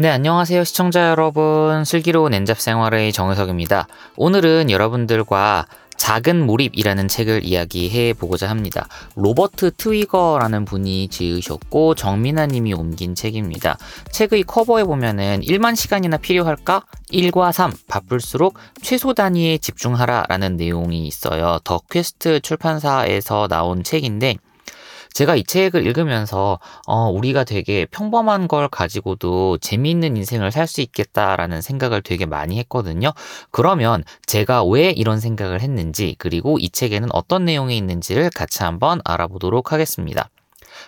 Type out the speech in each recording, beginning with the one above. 네, 안녕하세요 시청자 여러분, 슬기로운 엔잡 생활의 정혜석입니다. 오늘은 여러분들과 작은 몰입이라는 책을 이야기해 보고자 합니다. 로버트 트위거라는 분이 지으셨고 정민아 님이 옮긴 책입니다. 책의 커버에 보면은 1만 시간이나 필요할까? 1과 3, 바쁠수록 최소 단위에 집중하라 라는 내용이 있어요. 더 퀘스트 출판사에서 나온 책인데, 제가 이 책을 읽으면서 우리가 되게 평범한 걸 가지고도 재미있는 인생을 살 수 있겠다라는 생각을 되게 많이 했거든요. 그러면 제가 왜 이런 생각을 했는지, 그리고 이 책에는 어떤 내용이 있는지를 같이 한번 알아보도록 하겠습니다.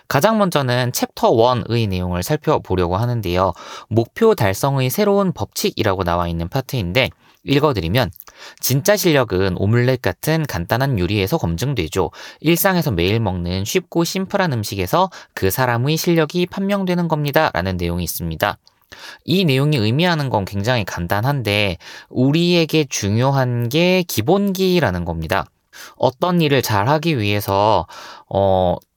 가장 먼저는 챕터 1의 내용을 살펴보려고 하는데요. 목표 달성의 새로운 법칙이라고 나와 있는 파트인데, 읽어드리면 진짜 실력은 오믈렛 같은 간단한 요리에서 검증되죠. 일상에서 매일 먹는 쉽고 심플한 음식에서 그 사람의 실력이 판명되는 겁니다. 라는 내용이 있습니다. 이 내용이 의미하는 건 굉장히 간단한데 우리에게 중요한 게 기본기라는 겁니다. 어떤 일을 잘하기 위해서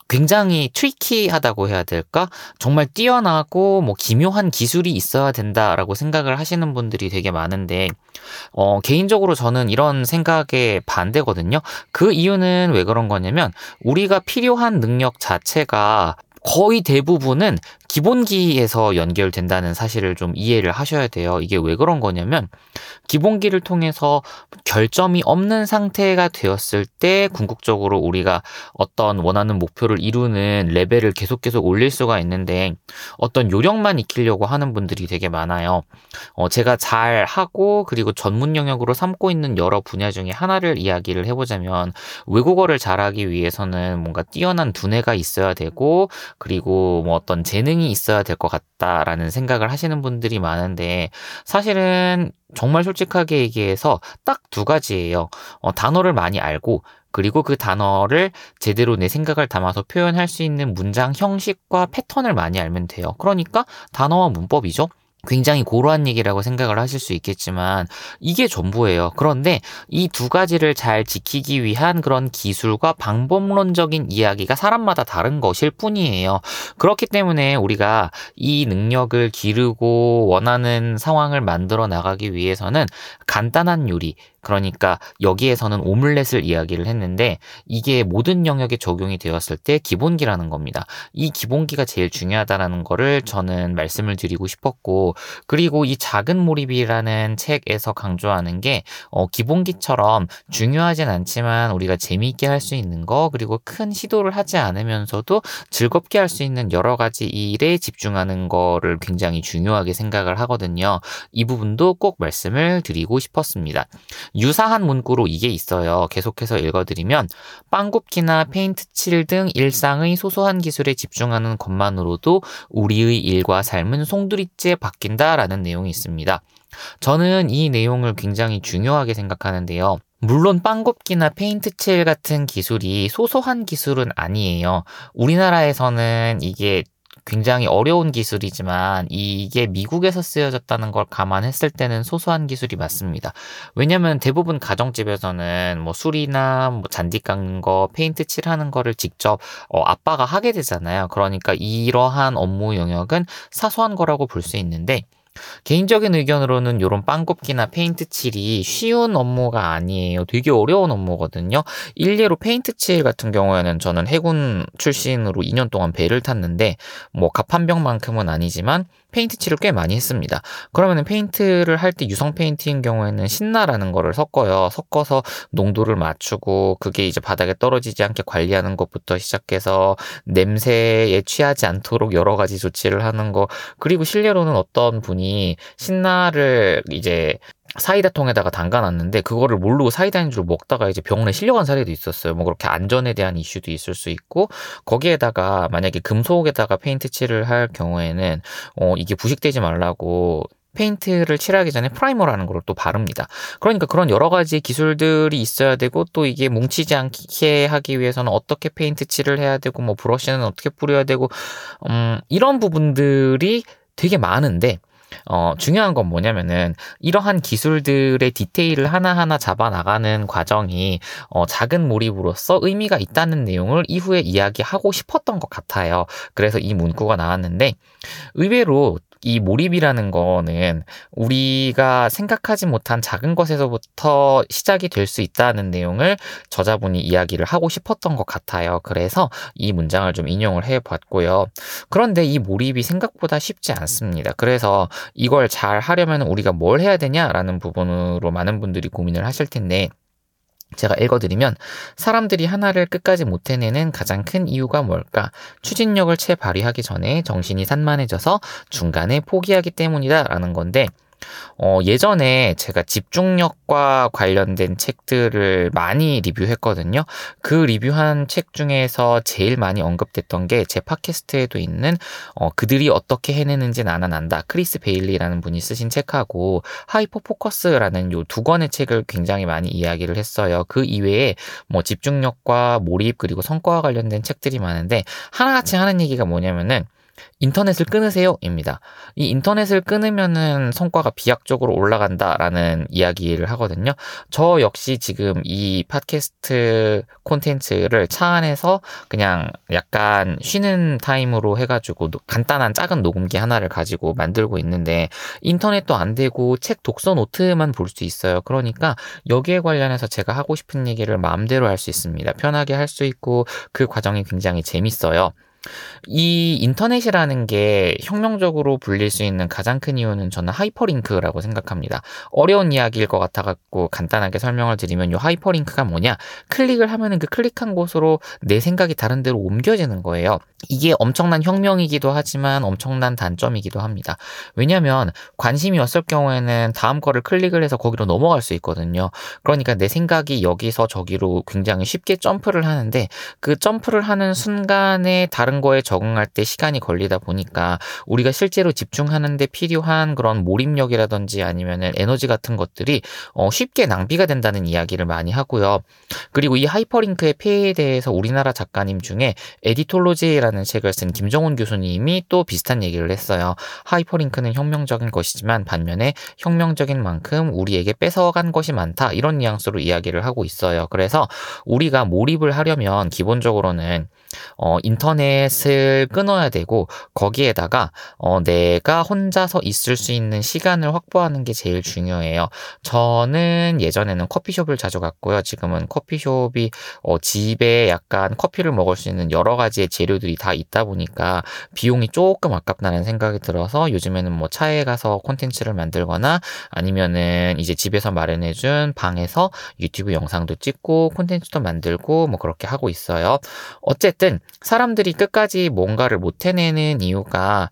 굉장히 트리키하다고 해야 될까? 정말 뛰어나고 기묘한 기술이 있어야 된다라고 생각을 하시는 분들이 되게 많은데, 개인적으로 저는 이런 생각에 반대거든요. 그 이유는 왜 그런 거냐면 우리가 필요한 능력 자체가 거의 대부분은 기본기에서 연결된다는 사실을 좀 이해를 하셔야 돼요. 이게 왜 그런 거냐면 기본기를 통해서 결점이 없는 상태가 되었을 때 궁극적으로 우리가 어떤 원하는 목표를 이루는 레벨을 계속 올릴 수가 있는데, 어떤 요령만 익히려고 하는 분들이 되게 많아요. 제가 잘하고 그리고 전문 영역으로 삼고 있는 여러 분야 중에 하나를 이야기를 해보자면, 외국어를 잘하기 위해서는 뭔가 뛰어난 두뇌가 있어야 되고 그리고 어떤 재능이 있어야 될 것 같다라는 생각을 하시는 분들이 많은데, 사실은 정말 솔직하게 얘기해서 딱 두 가지예요. 단어를 많이 알고, 그리고 그 단어를 제대로 내 생각을 담아서 표현할 수 있는 문장 형식과 패턴을 많이 알면 돼요. 그러니까 단어와 문법이죠. 굉장히 고루한 얘기라고 생각을 하실 수 있겠지만 이게 전부예요. 그런데 이 두 가지를 잘 지키기 위한 그런 기술과 방법론적인 이야기가 사람마다 다른 것일 뿐이에요. 그렇기 때문에 우리가 이 능력을 기르고 원하는 상황을 만들어 나가기 위해서는 간단한 요리, 그러니까 여기에서는 오믈렛을 이야기를 했는데 이게 모든 영역에 적용이 되었을 때 기본기라는 겁니다. 이 기본기가 제일 중요하다는 거를 저는 말씀을 드리고 싶었고, 그리고 이 작은 몰입이라는 책에서 강조하는 게 기본기처럼 중요하진 않지만 우리가 재미있게 할 수 있는 거, 그리고 큰 시도를 하지 않으면서도 즐겁게 할 수 있는 여러 가지 일에 집중하는 거를 굉장히 중요하게 생각을 하거든요. 이 부분도 꼭 말씀을 드리고 싶었습니다. 유사한 문구로 이게 있어요. 계속해서 읽어드리면 빵 굽기나 페인트 칠 등 일상의 소소한 기술에 집중하는 것만으로도 우리의 일과 삶은 송두리째 바뀐다라는 내용이 있습니다. 저는 이 내용을 굉장히 중요하게 생각하는데요. 물론 빵 굽기나 페인트 칠 같은 기술이 소소한 기술은 아니에요. 우리나라에서는 이게 굉장히 어려운 기술이지만 이게 미국에서 쓰여졌다는 걸 감안했을 때는 소소한 기술이 맞습니다. 왜냐면 대부분 가정집에서는 술이나 잔디 깎는 거, 페인트 칠하는 거를 직접 아빠가 하게 되잖아요. 그러니까 이러한 업무 영역은 사소한 거라고 볼 수 있는데, 개인적인 의견으로는 이런 빵 굽기나 페인트 칠이 쉬운 업무가 아니에요. 되게 어려운 업무거든요. 일례로 페인트 칠 같은 경우에는 저는 해군 출신으로 2년 동안 배를 탔는데 갑 한 병만큼은 아니지만 페인트 칠을 꽤 많이 했습니다. 그러면 페인트를 할 때 유성 페인트인 경우에는 신나라는 거를 섞어요. 섞어서 농도를 맞추고 그게 이제 바닥에 떨어지지 않게 관리하는 것부터 시작해서 냄새에 취하지 않도록 여러 가지 조치를 하는 거, 그리고 실례로는 어떤 분이 신나를 이제 사이다 통에다가 담가놨는데 그거를 모르고 사이다인 줄 먹다가 이제 병원에 실려간 사례도 있었어요. 그렇게 안전에 대한 이슈도 있을 수 있고, 거기에다가 만약에 금속에다가 페인트 칠을 할 경우에는 이게 부식되지 말라고 페인트를 칠하기 전에 프라이머라는 걸 또 바릅니다. 그러니까 그런 여러 가지 기술들이 있어야 되고, 또 이게 뭉치지 않게 하기 위해서는 어떻게 페인트 칠을 해야 되고 브러쉬는 어떻게 뿌려야 되고, 이런 부분들이 되게 많은데 중요한 건 뭐냐면은 이러한 기술들의 디테일을 하나하나 잡아나가는 과정이 작은 몰입으로서 의미가 있다는 내용을 이후에 이야기하고 싶었던 것 같아요. 그래서 이 문구가 나왔는데, 의외로 이 몰입이라는 거는 우리가 생각하지 못한 작은 것에서부터 시작이 될 수 있다는 내용을 저자분이 이야기를 하고 싶었던 것 같아요. 그래서 이 문장을 좀 인용을 해봤고요. 그런데 이 몰입이 생각보다 쉽지 않습니다. 그래서 이걸 잘 하려면 우리가 뭘 해야 되냐라는 부분으로 많은 분들이 고민을 하실 텐데 제가 읽어드리면 사람들이 하나를 끝까지 못 해내는 가장 큰 이유가 뭘까? 추진력을 채 발휘하기 전에 정신이 산만해져서 중간에 포기하기 때문이다 라는 건데 예전에 제가 집중력과 관련된 책들을 많이 리뷰했거든요. 그 리뷰한 책 중에서 제일 많이 언급됐던 게 제 팟캐스트에도 있는 그들이 어떻게 해내는지 나는 안다. 크리스 베일리라는 분이 쓰신 책하고 하이퍼 포커스라는 요 두 권의 책을 굉장히 많이 이야기를 했어요. 그 이외에 뭐 집중력과 몰입 그리고 성과와 관련된 책들이 많은데 하나같이 하는 얘기가 뭐냐면은 인터넷을 끊으세요 입니다. 이 인터넷을 끊으면은 성과가 비약적으로 올라간다라는 이야기를 하거든요. 저 역시 지금 이 팟캐스트 콘텐츠를 차 안에서 그냥 약간 쉬는 타임으로 해가지고 간단한 작은 녹음기 하나를 가지고 만들고 있는데 인터넷도 안 되고 책 독서 노트만 볼 수 있어요. 그러니까 여기에 관련해서 제가 하고 싶은 얘기를 마음대로 할 수 있습니다. 편하게 할 수 있고 그 과정이 굉장히 재밌어요. 이 인터넷이라는 게 혁명적으로 불릴 수 있는 가장 큰 이유는 저는 하이퍼링크라고 생각합니다. 어려운 이야기일 것 같아갖고 간단하게 설명을 드리면 이 하이퍼링크가 뭐냐? 클릭을 하면은 그 클릭한 곳으로 내 생각이 다른 데로 옮겨지는 거예요. 이게 엄청난 혁명이기도 하지만 엄청난 단점이기도 합니다. 왜냐하면 관심이 왔을 경우에는 다음 거를 클릭을 해서 거기로 넘어갈 수 있거든요. 그러니까 내 생각이 여기서 저기로 굉장히 쉽게 점프를 하는데 그 점프를 하는 순간에 다른 거에 적응할 때 시간이 걸리다 보니까 우리가 실제로 집중하는 데 필요한 그런 몰입력이라든지 아니면 에너지 같은 것들이 쉽게 낭비가 된다는 이야기를 많이 하고요. 그리고 이 하이퍼링크의 폐해에 대해서 우리나라 작가님 중에 에디톨로지라는 책을 쓴 김정훈 교수님이 또 비슷한 얘기를 했어요. 하이퍼링크는 혁명적인 것이지만 반면에 혁명적인 만큼 우리에게 뺏어간 것이 많다. 이런 뉘앙스로 이야기를 하고 있어요. 그래서 우리가 몰입을 하려면 기본적으로는 인터넷을 끊어야 되고 거기에다가 내가 혼자서 있을 수 있는 시간을 확보하는 게 제일 중요해요. 저는 예전에는 커피숍을 자주 갔고요. 지금은 커피숍이 집에 약간 커피를 먹을 수 있는 여러 가지의 재료들이 다 있다 보니까 비용이 조금 아깝다는 생각이 들어서 요즘에는 뭐 차에 가서 콘텐츠를 만들거나 아니면은 이제 집에서 마련해준 방에서 유튜브 영상도 찍고 콘텐츠도 만들고 뭐 그렇게 하고 있어요. 어쨌든 사람들이 끝까지 뭔가를 못 해내는 이유가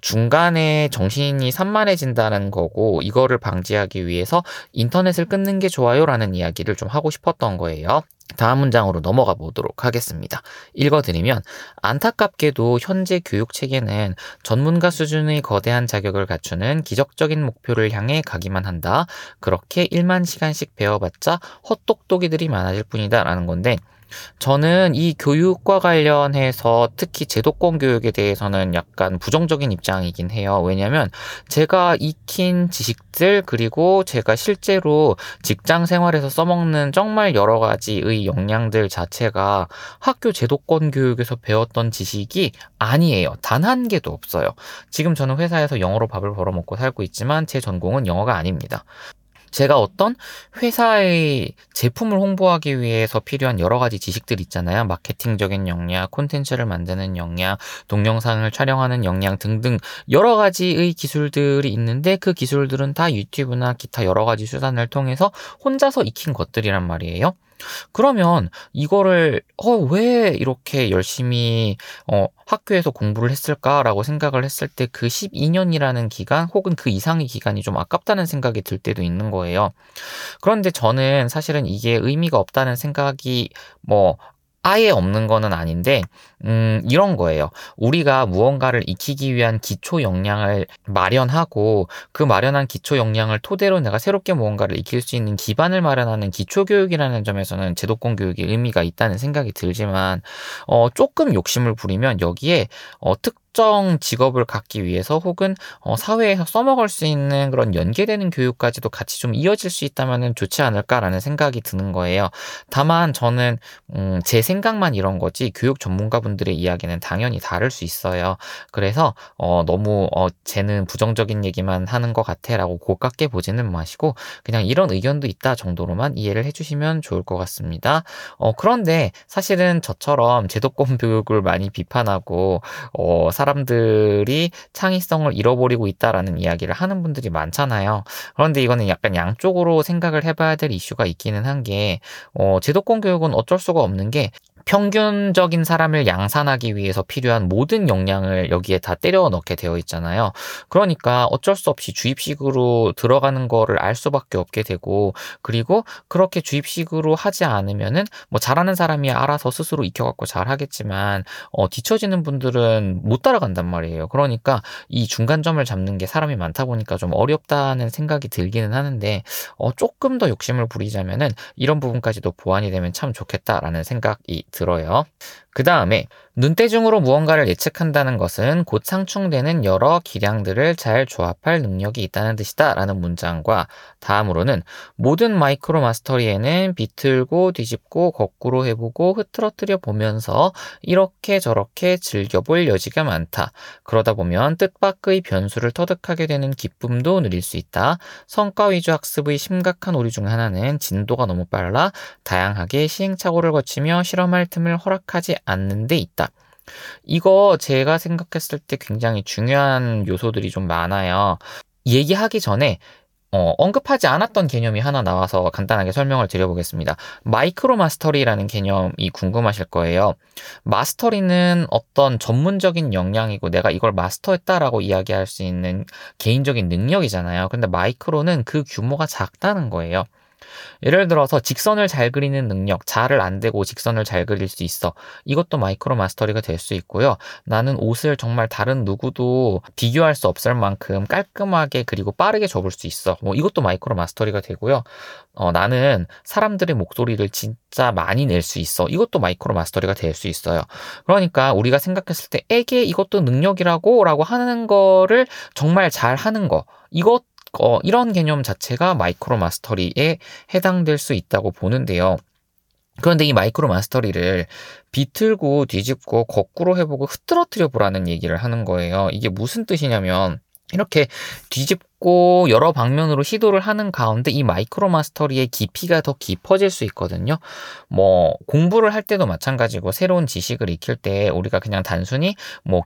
중간에 정신이 산만해진다는 거고 이거를 방지하기 위해서 인터넷을 끊는 게 좋아요라는 이야기를 좀 하고 싶었던 거예요. 다음 문장으로 넘어가 보도록 하겠습니다. 읽어드리면 안타깝게도 현재 교육체계는 전문가 수준의 거대한 자격을 갖추는 기적적인 목표를 향해 가기만 한다. 그렇게 1만 시간씩 배워봤자 헛똑똑이들이 많아질 뿐이다 라는 건데 저는 이 교육과 관련해서 특히 제도권 교육에 대해서는 약간 부정적인 입장이긴 해요. 왜냐하면 제가 익힌 지식들 그리고 제가 실제로 직장 생활에서 써먹는 정말 여러 가지의 역량들 자체가 학교 제도권 교육에서 배웠던 지식이 아니에요. 단 한 개도 없어요. 지금 저는 회사에서 영어로 밥을 벌어먹고 살고 있지만 제 전공은 영어가 아닙니다. 제가 어떤 회사의 제품을 홍보하기 위해서 필요한 여러 가지 지식들 있잖아요. 마케팅적인 역량, 콘텐츠를 만드는 역량, 동영상을 촬영하는 역량 등등 여러 가지의 기술들이 있는데 그 기술들은 다 유튜브나 기타 여러 가지 수단을 통해서 혼자서 익힌 것들이란 말이에요. 그러면 이거를 왜 이렇게 열심히 학교에서 공부를 했을까라고 생각을 했을 때 그 12년이라는 기간 혹은 그 이상의 기간이 좀 아깝다는 생각이 들 때도 있는 거예요. 그런데 저는 사실은 이게 의미가 없다는 생각이 아예 없는 거는 아닌데 이런 거예요. 우리가 무언가를 익히기 위한 기초 역량을 마련하고 그 마련한 기초 역량을 토대로 내가 새롭게 무언가를 익힐 수 있는 기반을 마련하는 기초교육이라는 점에서는 제도권 교육이 의미가 있다는 생각이 들지만 조금 욕심을 부리면 여기에 특 특정 직업을 갖기 위해서 혹은 사회에서 써먹을 수 있는 그런 연계되는 교육까지도 같이 좀 이어질 수 있다면 좋지 않을까라는 생각이 드는 거예요. 다만 저는 제 생각만 이런 거지 교육 전문가분들의 이야기는 당연히 다를 수 있어요. 그래서 너무 쟤는 부정적인 얘기만 하는 것 같아 라고 고깝게 보지는 마시고 그냥 이런 의견도 있다 정도로만 이해를 해주시면 좋을 것 같습니다. 그런데 사실은 저처럼 제도권 교육을 많이 비판하고 사람들이 창의성을 잃어버리고 있다라는 이야기를 하는 분들이 많잖아요. 그런데 이거는 약간 양쪽으로 생각을 해봐야 될 이슈가 있기는 한 게 제도권 교육은 어쩔 수가 없는 게 평균적인 사람을 양산하기 위해서 필요한 모든 역량을 여기에 다 때려 넣게 되어 있잖아요. 그러니까 어쩔 수 없이 주입식으로 들어가는 거를 알 수밖에 없게 되고 그리고 그렇게 주입식으로 하지 않으면은 잘하는 사람이 알아서 스스로 익혀갖고 잘하겠지만 뒤처지는 분들은 못 따라간단 말이에요. 그러니까 이 중간점을 잡는 게 사람이 많다 보니까 좀 어렵다는 생각이 들기는 하는데 조금 더 욕심을 부리자면은 이런 부분까지도 보완이 되면 참 좋겠다라는 생각이 들어요. 그 다음에 눈대중으로 무언가를 예측한다는 것은 곧 상충되는 여러 기량들을 잘 조합할 능력이 있다는 뜻이다 라는 문장과 다음으로는 모든 마이크로 마스터리에는 비틀고 뒤집고 거꾸로 해보고 흐트러뜨려 보면서 이렇게 저렇게 즐겨볼 여지가 많다. 그러다 보면 뜻밖의 변수를 터득하게 되는 기쁨도 누릴 수 있다. 성과 위주 학습의 심각한 오류 중 하나는 진도가 너무 빨라 다양하게 시행착오를 거치며 실험할 틈을 허락하지 않는 데 있다. 이거 제가 생각했을 때 굉장히 중요한 요소들이 좀 많아요. 얘기하기 전에 언급하지 않았던 개념이 하나 나와서 간단하게 설명을 드려보겠습니다. 마이크로 마스터리라는 개념이 궁금하실 거예요. 마스터리는 어떤 전문적인 역량이고 내가 이걸 마스터했다라고 이야기할 수 있는 개인적인 능력이잖아요. 근데 마이크로는 그 규모가 작다는 거예요. 예를 들어서 직선을 잘 그리는 능력, 자를 안 대고 직선을 잘 그릴 수 있어. 이것도 마이크로 마스터리가 될 수 있고요. 나는 옷을 정말 다른 누구도 비교할 수 없을 만큼 깔끔하게 그리고 빠르게 접을 수 있어. 이것도 마이크로 마스터리가 되고요. 나는 사람들의 목소리를 진짜 많이 낼 수 있어. 이것도 마이크로 마스터리가 될 수 있어요. 그러니까 우리가 생각했을 때 에게 이것도 능력이라고 하는 거를 정말 잘 하는 거. 이런 개념 자체가 마이크로 마스터리에 해당될 수 있다고 보는데요. 그런데 이 마이크로 마스터리를 비틀고 뒤집고 거꾸로 해보고 흐트러뜨려 보라는 얘기를 하는 거예요. 이게 무슨 뜻이냐면 이렇게 뒤집고 여러 방면으로 시도를 하는 가운데 이 마이크로 마스터리의 깊이가 더 깊어질 수 있거든요. 공부를 할 때도 마찬가지고 새로운 지식을 익힐 때 우리가 그냥 단순히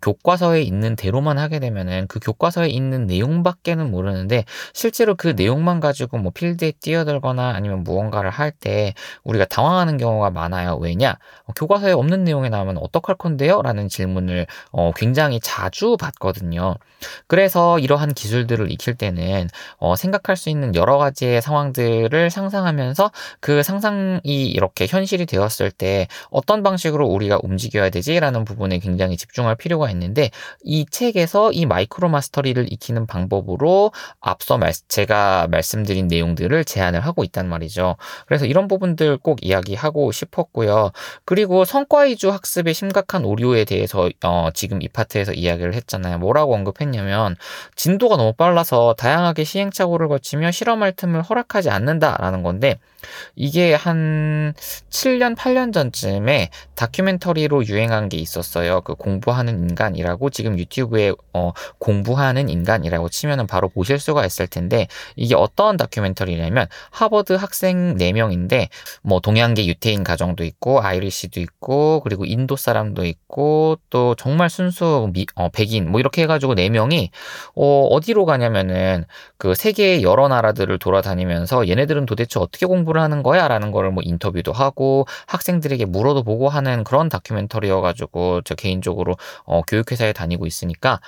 교과서에 있는 대로만 하게 되면은 그 교과서에 있는 내용밖에는 모르는데 실제로 그 내용만 가지고 필드에 뛰어들거나 아니면 무언가를 할 때 우리가 당황하는 경우가 많아요. 왜냐? 교과서에 없는 내용이 나오면 어떡할 건데요? 라는 질문을 굉장히 자주 받거든요. 그래서 이러한 기술들을 익힐 때는 생각할 수 있는 여러 가지의 상황들을 상상하면서 그 상상이 이렇게 현실이 되었을 때 어떤 방식으로 우리가 움직여야 되지라는 부분에 굉장히 집중할 필요가 있는데 이 책에서 이 마이크로 마스터리를 익히는 방법으로 앞서 제가 말씀드린 내용들을 제안을 하고 있단 말이죠. 그래서 이런 부분들 꼭 이야기하고 싶었고요. 그리고 성과 위주 학습의 심각한 오류에 대해서 지금 이 파트에서 이야기를 했잖아요. 뭐라고 언급했냐면 진도가 너무 빨라서 다양하게 시행착오를 거치며 실험할 틈을 허락하지 않는다라는 건데 이게 한 7년, 8년 전쯤에 다큐멘터리로 유행한 게 있었어요. 그 공부하는 인간이라고 지금 유튜브에 공부하는 인간이라고 치면은 바로 보실 수가 있을 텐데 이게 어떤 다큐멘터리냐면 하버드 학생 4명인데 동양계 유태인 가정도 있고 아이리시도 있고 그리고 인도 사람도 있고 또 정말 순수 백인 이렇게 해가지고 4명이 어디로 가냐면은 그 세계의 여러 나라들을 돌아다니면서 얘네들은 도대체 어떻게 공부를 하는 거야? 라는 거를 인터뷰도 하고 학생들에게 물어도 보고 하는 그런 다큐멘터리여가지고 저 개인적으로 교육회사에 다니고 있으니까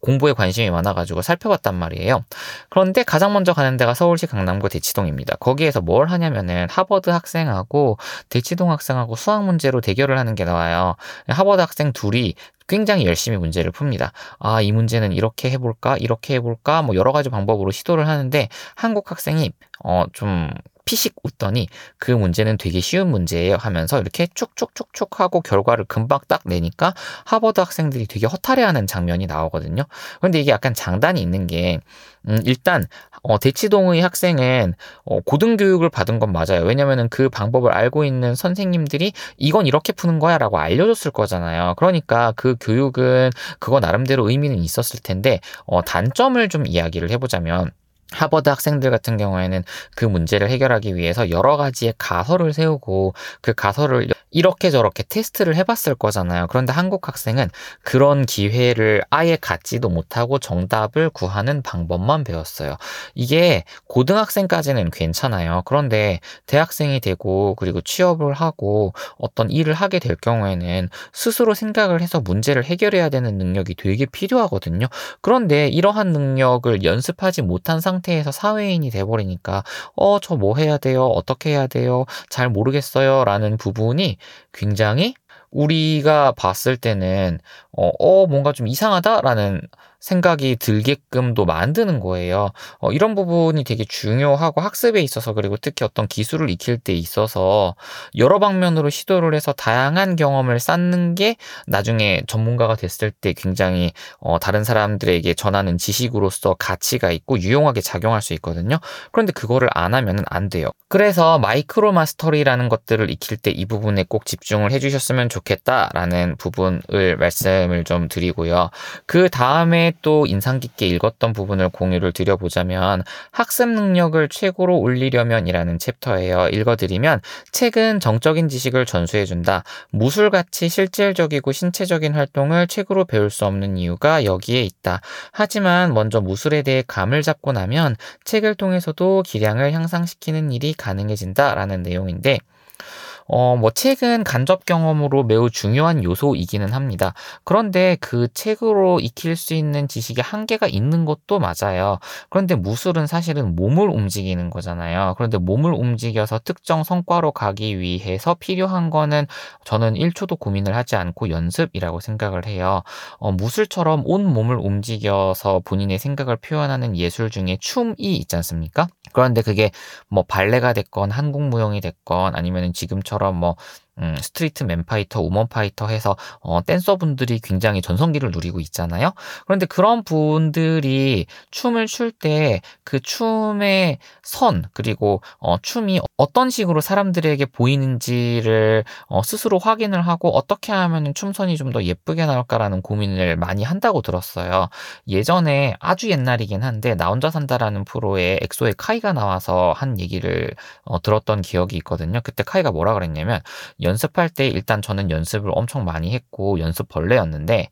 공부에 관심이 많아가지고 살펴봤단 말이에요. 그런데 가장 먼저 가는 데가 서울시 강남구 대치동입니다. 거기에서 뭘 하냐면은 하버드 학생하고 대치동 학생하고 수학 문제로 대결을 하는 게 나와요. 하버드 학생 둘이 굉장히 열심히 문제를 풉니다. 아, 이 문제는 이렇게 해볼까? 이렇게 해볼까? 여러 가지 방법으로 시도를 하는데 한국 학생이 좀 피식 웃더니 그 문제는 되게 쉬운 문제예요 하면서 이렇게 쭉쭉쭉쭉 하고 결과를 금방 딱 내니까 하버드 학생들이 되게 허탈해하는 장면이 나오거든요. 그런데 이게 약간 장단이 있는 게 일단 대치동의 학생은 고등교육을 받은 건 맞아요. 왜냐면은 그 방법을 알고 있는 선생님들이 이건 이렇게 푸는 거야 라고 알려줬을 거잖아요. 그러니까 그 교육은 그거 나름대로 의미는 있었을 텐데 단점을 좀 이야기를 해보자면 하버드 학생들 같은 경우에는 그 문제를 해결하기 위해서 여러 가지의 가설을 세우고 그 가설을 이렇게 저렇게 테스트를 해봤을 거잖아요. 그런데 한국 학생은 그런 기회를 아예 갖지도 못하고 정답을 구하는 방법만 배웠어요. 이게 고등학생까지는 괜찮아요. 그런데 대학생이 되고 그리고 취업을 하고 어떤 일을 하게 될 경우에는 스스로 생각을 해서 문제를 해결해야 되는 능력이 되게 필요하거든요. 그런데 이러한 능력을 연습하지 못한 상태에서 사회인이 돼버리니까 저 뭐 해야 돼요? 어떻게 해야 돼요? 잘 모르겠어요 라는 부분이 굉장히 우리가 봤을 때는 뭔가 좀 이상하다라는 생각이 들게끔도 만드는 거예요. 이런 부분이 되게 중요하고 학습에 있어서 그리고 특히 어떤 기술을 익힐 때 있어서 여러 방면으로 시도를 해서 다양한 경험을 쌓는 게 나중에 전문가가 됐을 때 굉장히 다른 사람들에게 전하는 지식으로서 가치가 있고 유용하게 작용할 수 있거든요. 그런데 그거를 안 하면 안 돼요. 그래서 마이크로 마스터리라는 것들을 익힐 때 이 부분에 꼭 집중을 해주셨으면 좋겠다라는 부분을 말씀을 좀 드리고요. 그 다음에 또 인상 깊게 읽었던 부분을 공유를 드려보자면 학습 능력을 최고로 올리려면 이라는 챕터예요. 읽어드리면 책은 정적인 지식을 전수해준다. 무술같이 실질적이고 신체적인 활동을 책으로 배울 수 없는 이유가 여기에 있다. 하지만 먼저 무술에 대해 감을 잡고 나면 책을 통해서도 기량을 향상시키는 일이 가능해진다 라는 내용인데 책은 간접 경험으로 매우 중요한 요소이기는 합니다. 그런데 그 책으로 익힐 수 있는 지식의 한계가 있는 것도 맞아요. 그런데 무술은 사실은 몸을 움직이는 거잖아요. 그런데 몸을 움직여서 특정 성과로 가기 위해서 필요한 거는 저는 1초도 고민을 하지 않고 연습이라고 생각을 해요. 무술처럼 온 몸을 움직여서 본인의 생각을 표현하는 예술 중에 춤이 있지 않습니까? 그런데 그게 발레가 됐건 한국 무용이 됐건 아니면 지금처럼 스트리트 맨파이터, 우먼파이터 해서 댄서분들이 굉장히 전성기를 누리고 있잖아요. 그런데 그런 분들이 춤을 출 때 그 춤의 선 그리고 춤이 어떤 식으로 사람들에게 보이는지를 스스로 확인을 하고 어떻게 하면 춤선이 좀 더 예쁘게 나올까라는 고민을 많이 한다고 들었어요. 예전에 아주 옛날이긴 한데 나 혼자 산다라는 프로에 엑소의 카이가 나와서 한 얘기를 들었던 기억이 있거든요. 그때 카이가 뭐라 그랬냐면 연습할 때 일단 저는 연습을 엄청 많이 했고 연습 벌레였는데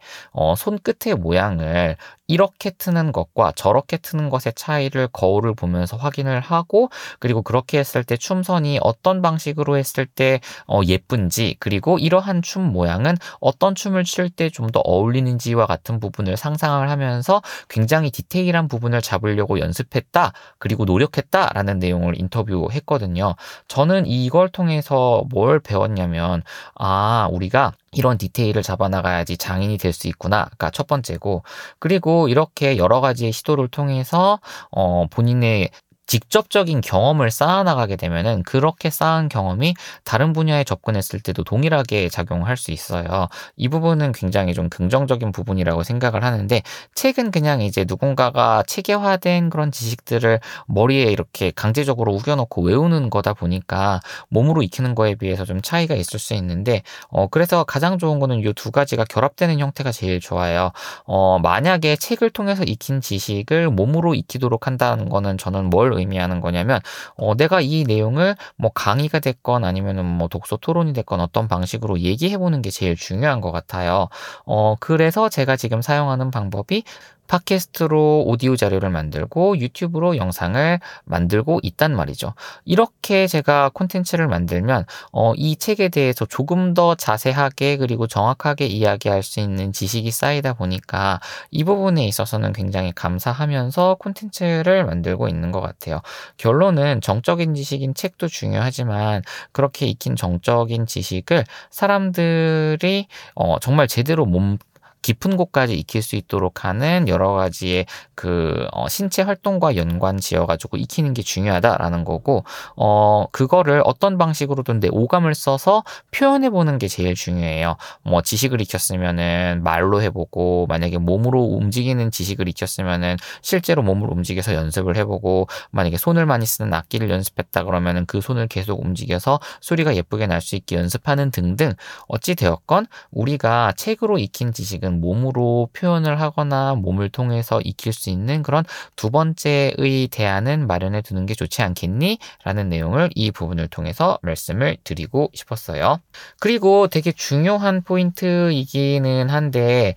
손끝의 모양을 이렇게 트는 것과 저렇게 트는 것의 차이를 거울을 보면서 확인을 하고 그리고 그렇게 했을 때 춤선이 어떤 방식으로 했을 때 예쁜지 그리고 이러한 춤 모양은 어떤 춤을 출 때 좀 더 어울리는지와 같은 부분을 상상을 하면서 굉장히 디테일한 부분을 잡으려고 연습했다 그리고 노력했다라는 내용을 인터뷰했거든요. 저는 이걸 통해서 뭘 배웠냐면 우리가 이런 디테일을 잡아나가야지 장인이 될 수 있구나가 첫 번째고 그리고 이렇게 여러 가지의 시도를 통해서 본인의 직접적인 경험을 쌓아나가게 되면은 그렇게 쌓은 경험이 다른 분야에 접근했을 때도 동일하게 작용할 수 있어요. 이 부분은 굉장히 좀 긍정적인 부분이라고 생각을 하는데 책은 그냥 이제 누군가가 체계화된 그런 지식들을 머리에 이렇게 강제적으로 우겨놓고 외우는 거다 보니까 몸으로 익히는 거에 비해서 좀 차이가 있을 수 있는데 그래서 가장 좋은 거는 이 두 가지가 결합되는 형태가 제일 좋아요. 만약에 책을 통해서 익힌 지식을 몸으로 익히도록 한다는 거는 저는 뭘 의미하는 거냐면 내가 이 내용을 강의가 됐건 아니면은 독서 토론이 됐건 어떤 방식으로 얘기해보는 게 제일 중요한 것 같아요. 그래서 제가 지금 사용하는 방법이 팟캐스트로 오디오 자료를 만들고 유튜브로 영상을 만들고 있단 말이죠. 이렇게 제가 콘텐츠를 만들면 이 책에 대해서 조금 더 자세하게 그리고 정확하게 이야기할 수 있는 지식이 쌓이다 보니까 이 부분에 있어서는 굉장히 감사하면서 콘텐츠를 만들고 있는 것 같아요. 결론은 정적인 지식인 책도 중요하지만 그렇게 익힌 정적인 지식을 사람들이 정말 제대로 몸 깊은 곳까지 익힐 수 있도록 하는 여러 가지의 그 신체 활동과 연관 지어가지고 익히는 게 중요하다라는 거고, 그거를 어떤 방식으로든 내 오감을 써서 표현해 보는 게 제일 중요해요. 뭐 지식을 익혔으면은 말로 해보고, 만약에 몸으로 움직이는 지식을 익혔으면은 실제로 몸을 움직여서 연습을 해보고, 만약에 손을 많이 쓰는 악기를 연습했다 그러면은 그 손을 계속 움직여서 소리가 예쁘게 날 수 있게 연습하는 등등, 어찌 되었건 우리가 책으로 익힌 지식은 몸으로 표현을 하거나 몸을 통해서 익힐 수 있는 그런 두 번째의 대안은 마련해 두는 게 좋지 않겠니? 라는 내용을 이 부분을 통해서 말씀을 드리고 싶었어요. 그리고 되게 중요한 포인트이기는 한데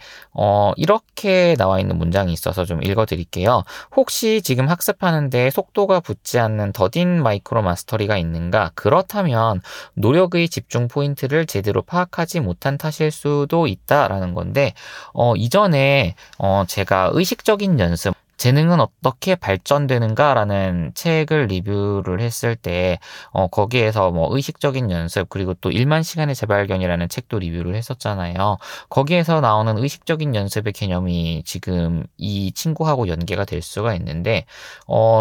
이렇게 나와 있는 문장이 있어서 좀 읽어드릴게요. 혹시 지금 학습하는데 속도가 붙지 않는 더딘 마이크로 마스터리가 있는가? 그렇다면 노력의 집중 포인트를 제대로 파악하지 못한 탓일 수도 있다라는 건데, 이전에 제가 의식적인 연습, 재능은 어떻게 발전되는가라는 책을 리뷰를 했을 때 거기에서 뭐 의식적인 연습, 그리고 또 1만 시간의 재발견이라는 책도 리뷰를 했었잖아요. 거기에서 나오는 의식적인 연습의 개념이 지금 이 친구하고 연계가 될 수가 있는데,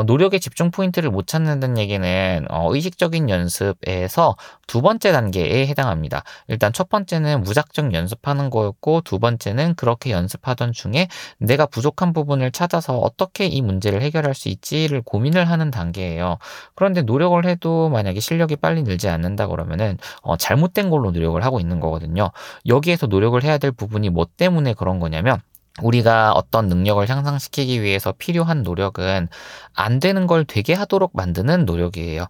노력의 집중 포인트를 못 찾는다는 얘기는 의식적인 연습에서 두 번째 단계에 해당합니다. 일단 첫 번째는 무작정 연습하는 거였고, 두 번째는 그렇게 연습하던 중에 내가 부족한 부분을 찾아서 어떻게 이 문제를 해결할 수 있지를 고민을 하는 단계예요. 그런데 노력을 해도 만약에 실력이 빨리 늘지 않는다 그러면은 잘못된 걸로 노력을 하고 있는 거거든요. 여기에서 노력을 해야 될 부분이 뭐 때문에 그런 거냐면, 우리가 어떤 능력을 향상시키기 위해서 필요한 노력은 안 되는 걸 되게 하도록 만드는 노력이에요.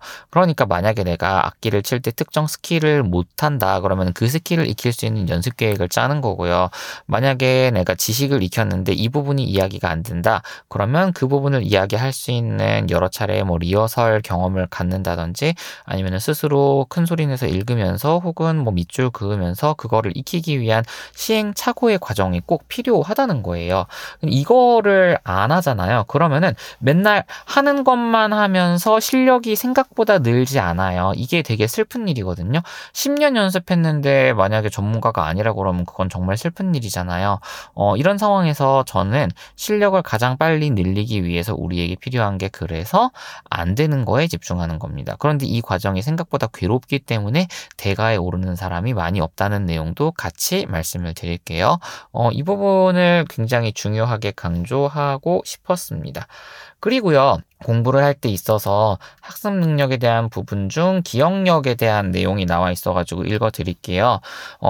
그러니까 만약에 내가 악기를 칠 때 특정 스킬을 못한다 그러면 그 스킬을 익힐 수 있는 연습 계획을 짜는 거고요. 만약에 내가 지식을 익혔는데 이 부분이 이야기가 안 된다 그러면 그 부분을 이야기할 수 있는 여러 차례 뭐 리허설 경험을 갖는다든지, 아니면 스스로 큰 소리 내서 읽으면서 혹은 뭐 밑줄 그으면서 그거를 익히기 위한 시행착오의 과정이 꼭 필요하다는 거예요. 이거를 안 하잖아요. 그러면은 맨날 하는 것만 하면서 실력이 생각보다 늘지 않아요. 이게 되게 슬픈 일이거든요. 10년 연습했는데 만약에 전문가가 아니라고 그러면 그건 정말 슬픈 일이잖아요. 이런 상황에서 저는 실력을 가장 빨리 늘리기 위해서 우리에게 필요한 게 그래서 안 되는 거에 집중하는 겁니다. 그런데 이 과정이 생각보다 괴롭기 때문에 대가에 오르는 사람이 많이 없다는 내용도 같이 말씀을 드릴게요. 이 부분을 굉장히 중요하게 강조하고 싶었습니다. 그리고요, 공부를 할 때 있어서 학습 능력에 대한 부분 중 기억력에 대한 내용이 나와 있어가지고 읽어드릴게요.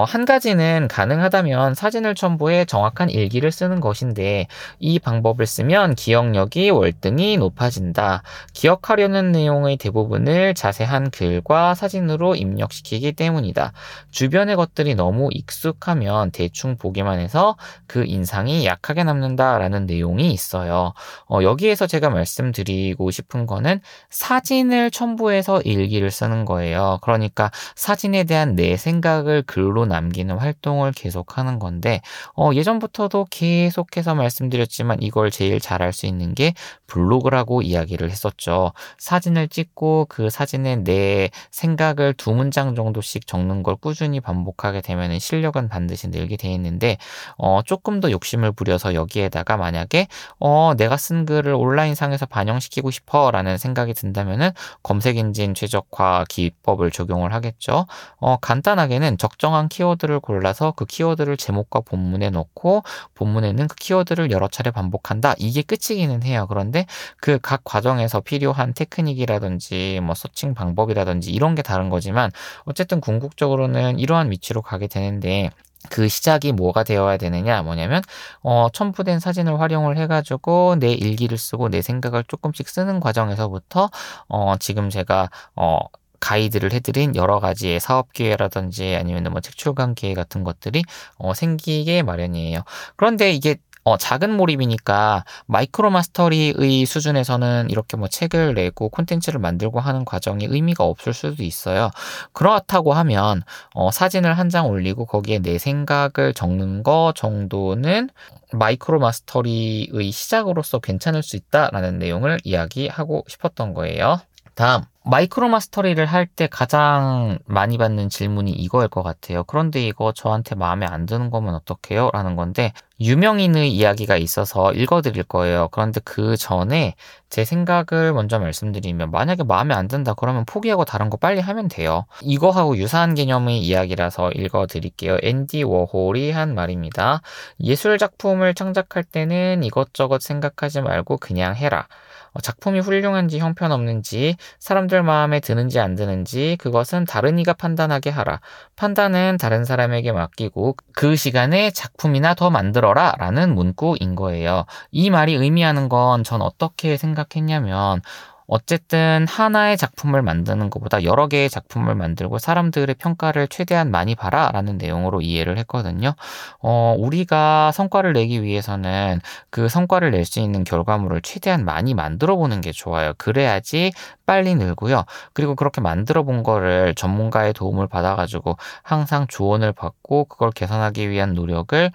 한 가지는 가능하다면 사진을 첨부해 정확한 일기를 쓰는 것인데, 이 방법을 쓰면 기억력이 월등히 높아진다. 기억하려는 내용의 대부분을 자세한 글과 사진으로 입력시키기 때문이다. 주변의 것들이 너무 익숙하면 대충 보기만 해서 그 인상이 약하게 남는다라는 내용이 있어요. 여기에서 제가 말씀드리고 싶은 거는 사진을 첨부해서 일기를 쓰는 거예요. 그러니까 사진에 대한 내 생각을 글로 남기는 활동을 계속하는 건데, 예전부터도 계속해서 말씀드렸지만 이걸 제일 잘할 수 있는 게 블로그라고 이야기를 했었죠. 사진을 찍고 그 사진에 내 생각을 두 문장 정도씩 적는 걸 꾸준히 반복하게 되면 실력은 반드시 늘게 돼 있는데, 조금 더 욕심을 부려서 여기에다가 만약에 내가 쓴 글을 온라인상에서 반영시키고 싶어 라는 생각이 든다면은 검색엔진 최적화 기법을 적용을 하겠죠. 간단하게는 적정한 키워드를 골라서 그 키워드를 제목과 본문에 넣고, 본문에는 그 키워드를 여러 차례 반복한다. 이게 끝이기는 해요. 그런데 그 각 과정에서 필요한 테크닉이라든지 뭐 서칭 방법이라든지 이런 게 다른 거지만, 어쨌든 궁극적으로는 이러한 위치로 가게 되는데, 그 시작이 뭐가 되어야 되느냐, 뭐냐면 첨부된 사진을 활용을 해가지고 내 일기를 쓰고 내 생각을 조금씩 쓰는 과정에서부터 지금 제가 가이드를 해드린 여러 가지의 사업 기회라든지 아니면 뭐 책 출간 기회 같은 것들이 생기게 마련이에요. 그런데 이게 작은 몰입이니까 마이크로 마스터리의 수준에서는 이렇게 뭐 책을 내고 콘텐츠를 만들고 하는 과정이 의미가 없을 수도 있어요. 그렇다고 하면 사진을 한 장 올리고 거기에 내 생각을 적는 거 정도는 마이크로 마스터리의 시작으로서 괜찮을 수 있다라는 내용을 이야기하고 싶었던 거예요. 다음, 마이크로 마스터리를 할 때 가장 많이 받는 질문이 이거일 것 같아요. 그런데 이거 저한테 마음에 안 드는 거면 어떡해요? 라는 건데, 유명인의 이야기가 있어서 읽어드릴 거예요. 그런데 그 전에 제 생각을 먼저 말씀드리면, 만약에 마음에 안 든다 그러면 포기하고 다른 거 빨리 하면 돼요. 이거하고 유사한 개념의 이야기라서 읽어드릴게요. 앤디 워홀이 한 말입니다. 예술작품을 창작할 때는 이것저것 생각하지 말고 그냥 해라. 작품이 훌륭한지 형편없는지 사람들 마음에 드는지 안 드는지 그것은 다른 이가 판단하게 하라. 판단은 다른 사람에게 맡기고 그 시간에 작품이나 더 만들어라 라는 문구인 거예요. 이 말이 의미하는 건 전 어떻게 생각했냐면 어쨌든 하나의 작품을 만드는 것보다 여러 개의 작품을 만들고 사람들의 평가를 최대한 많이 봐라 라는 내용으로 이해를 했거든요. 우리가 성과를 내기 위해서는 그 성과를 낼 수 있는 결과물을 최대한 많이 만들어 보는 게 좋아요. 그래야지 빨리 늘고요. 그리고 그렇게 만들어 본 거를 전문가의 도움을 받아가지고 항상 조언을 받고 그걸 개선하기 위한 노력을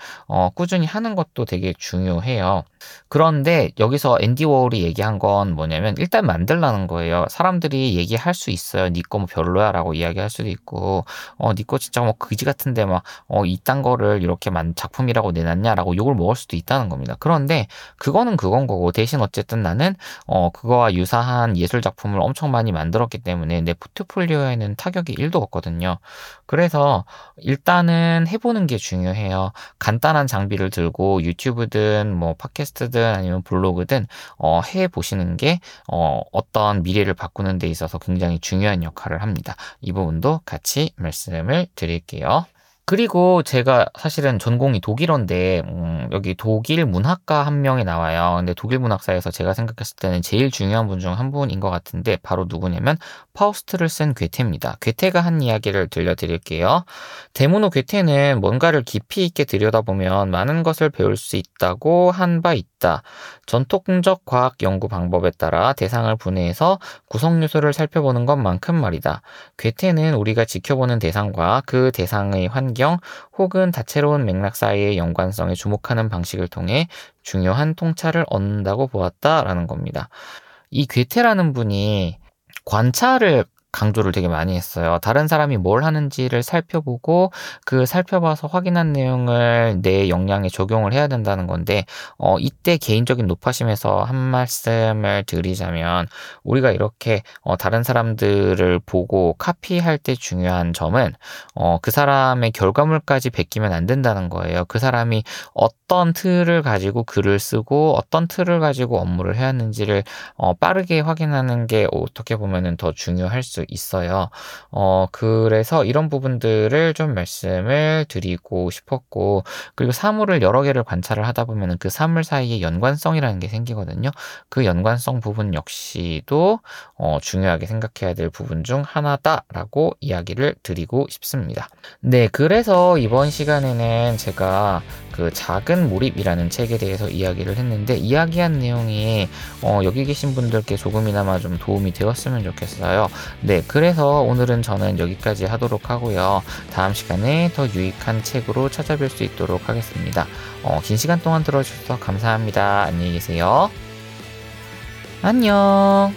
꾸준히 하는 것도 되게 중요해요. 그런데 여기서 앤디 워홀이 얘기한 건 뭐냐면 일단 만들라는 거예요. 사람들이 얘기할 수 있어요. 네 거 뭐 별로야 라고 이야기할 수도 있고 네 거 진짜 뭐 그지 같은데 막 이딴 거를 이렇게 작품이라고 내놨냐 라고 욕을 먹을 수도 있다는 겁니다. 그런데 그거는 그건 거고 대신 어쨌든 나는 그거와 유사한 예술 작품을 엄청 많이 만들었기 때문에 내 포트폴리오에는 타격이 1도 없거든요. 그래서 일단은 해보는 게 중요해요. 간단한 장비를 들고 유튜브든 뭐 팟캐스트든 아니면 블로그든 해보시는 게 어떤 미래를 바꾸는 데 있어서 굉장히 중요한 역할을 합니다. 이 부분도 같이 말씀을 드릴게요. 그리고 제가 사실은 전공이 독일어인데 여기 독일 문학가 한 명이 나와요. 근데 독일 문학사에서 제가 생각했을 때는 제일 중요한 분 중 한 분인 것 같은데 바로 누구냐면 파우스트를 쓴 괴테입니다. 괴테가 한 이야기를 들려드릴게요. 데모노 괴테는 뭔가를 깊이 있게 들여다보면 많은 것을 배울 수 있다고 한 바 있다. 전통적 과학 연구 방법에 따라 대상을 분해해서 구성 요소를 살펴보는 것만큼 말이다. 괴테는 우리가 지켜보는 대상과 그 대상의 환경 혹은 다채로운 맥락 사이의 연관성에 주목하는 방식을 통해 중요한 통찰을 얻는다고 보았다라는 겁니다. 이 괴테라는 분이 관찰을 강조를 되게 많이 했어요. 다른 사람이 뭘 하는지를 살펴보고 그 살펴봐서 확인한 내용을 내 역량에 적용을 해야 된다는 건데 이때 개인적인 노파심에서 한 말씀을 드리자면 우리가 이렇게 다른 사람들을 보고 카피할 때 중요한 점은 그 사람의 결과물까지 베끼면 안 된다는 거예요. 그 사람이 어떤 틀을 가지고 글을 쓰고 어떤 틀을 가지고 업무를 해왔는지를 빠르게 확인하는 게 어떻게 보면은 더 중요할 수 있어요. 그래서 이런 부분들을 좀 말씀을 드리고 싶었고 그리고 사물을 여러 개를 관찰을 하다 보면 그 사물 사이의 연관성이라는 게 생기거든요. 그 연관성 부분 역시도 중요하게 생각해야 될 부분 중 하나다라고 이야기를 드리고 싶습니다. 네, 그래서 이번 시간에는 제가 그 작은 몰입이라는 책에 대해서 이야기를 했는데 이야기한 내용이 여기 계신 분들께 조금이나마 좀 도움이 되었으면 좋겠어요. 네, 그래서 오늘은 저는 여기까지 하도록 하고요. 다음 시간에 더 유익한 책으로 찾아뵐 수 있도록 하겠습니다. 긴 시간 동안 들어주셔서 감사합니다. 안녕히 계세요. 안녕.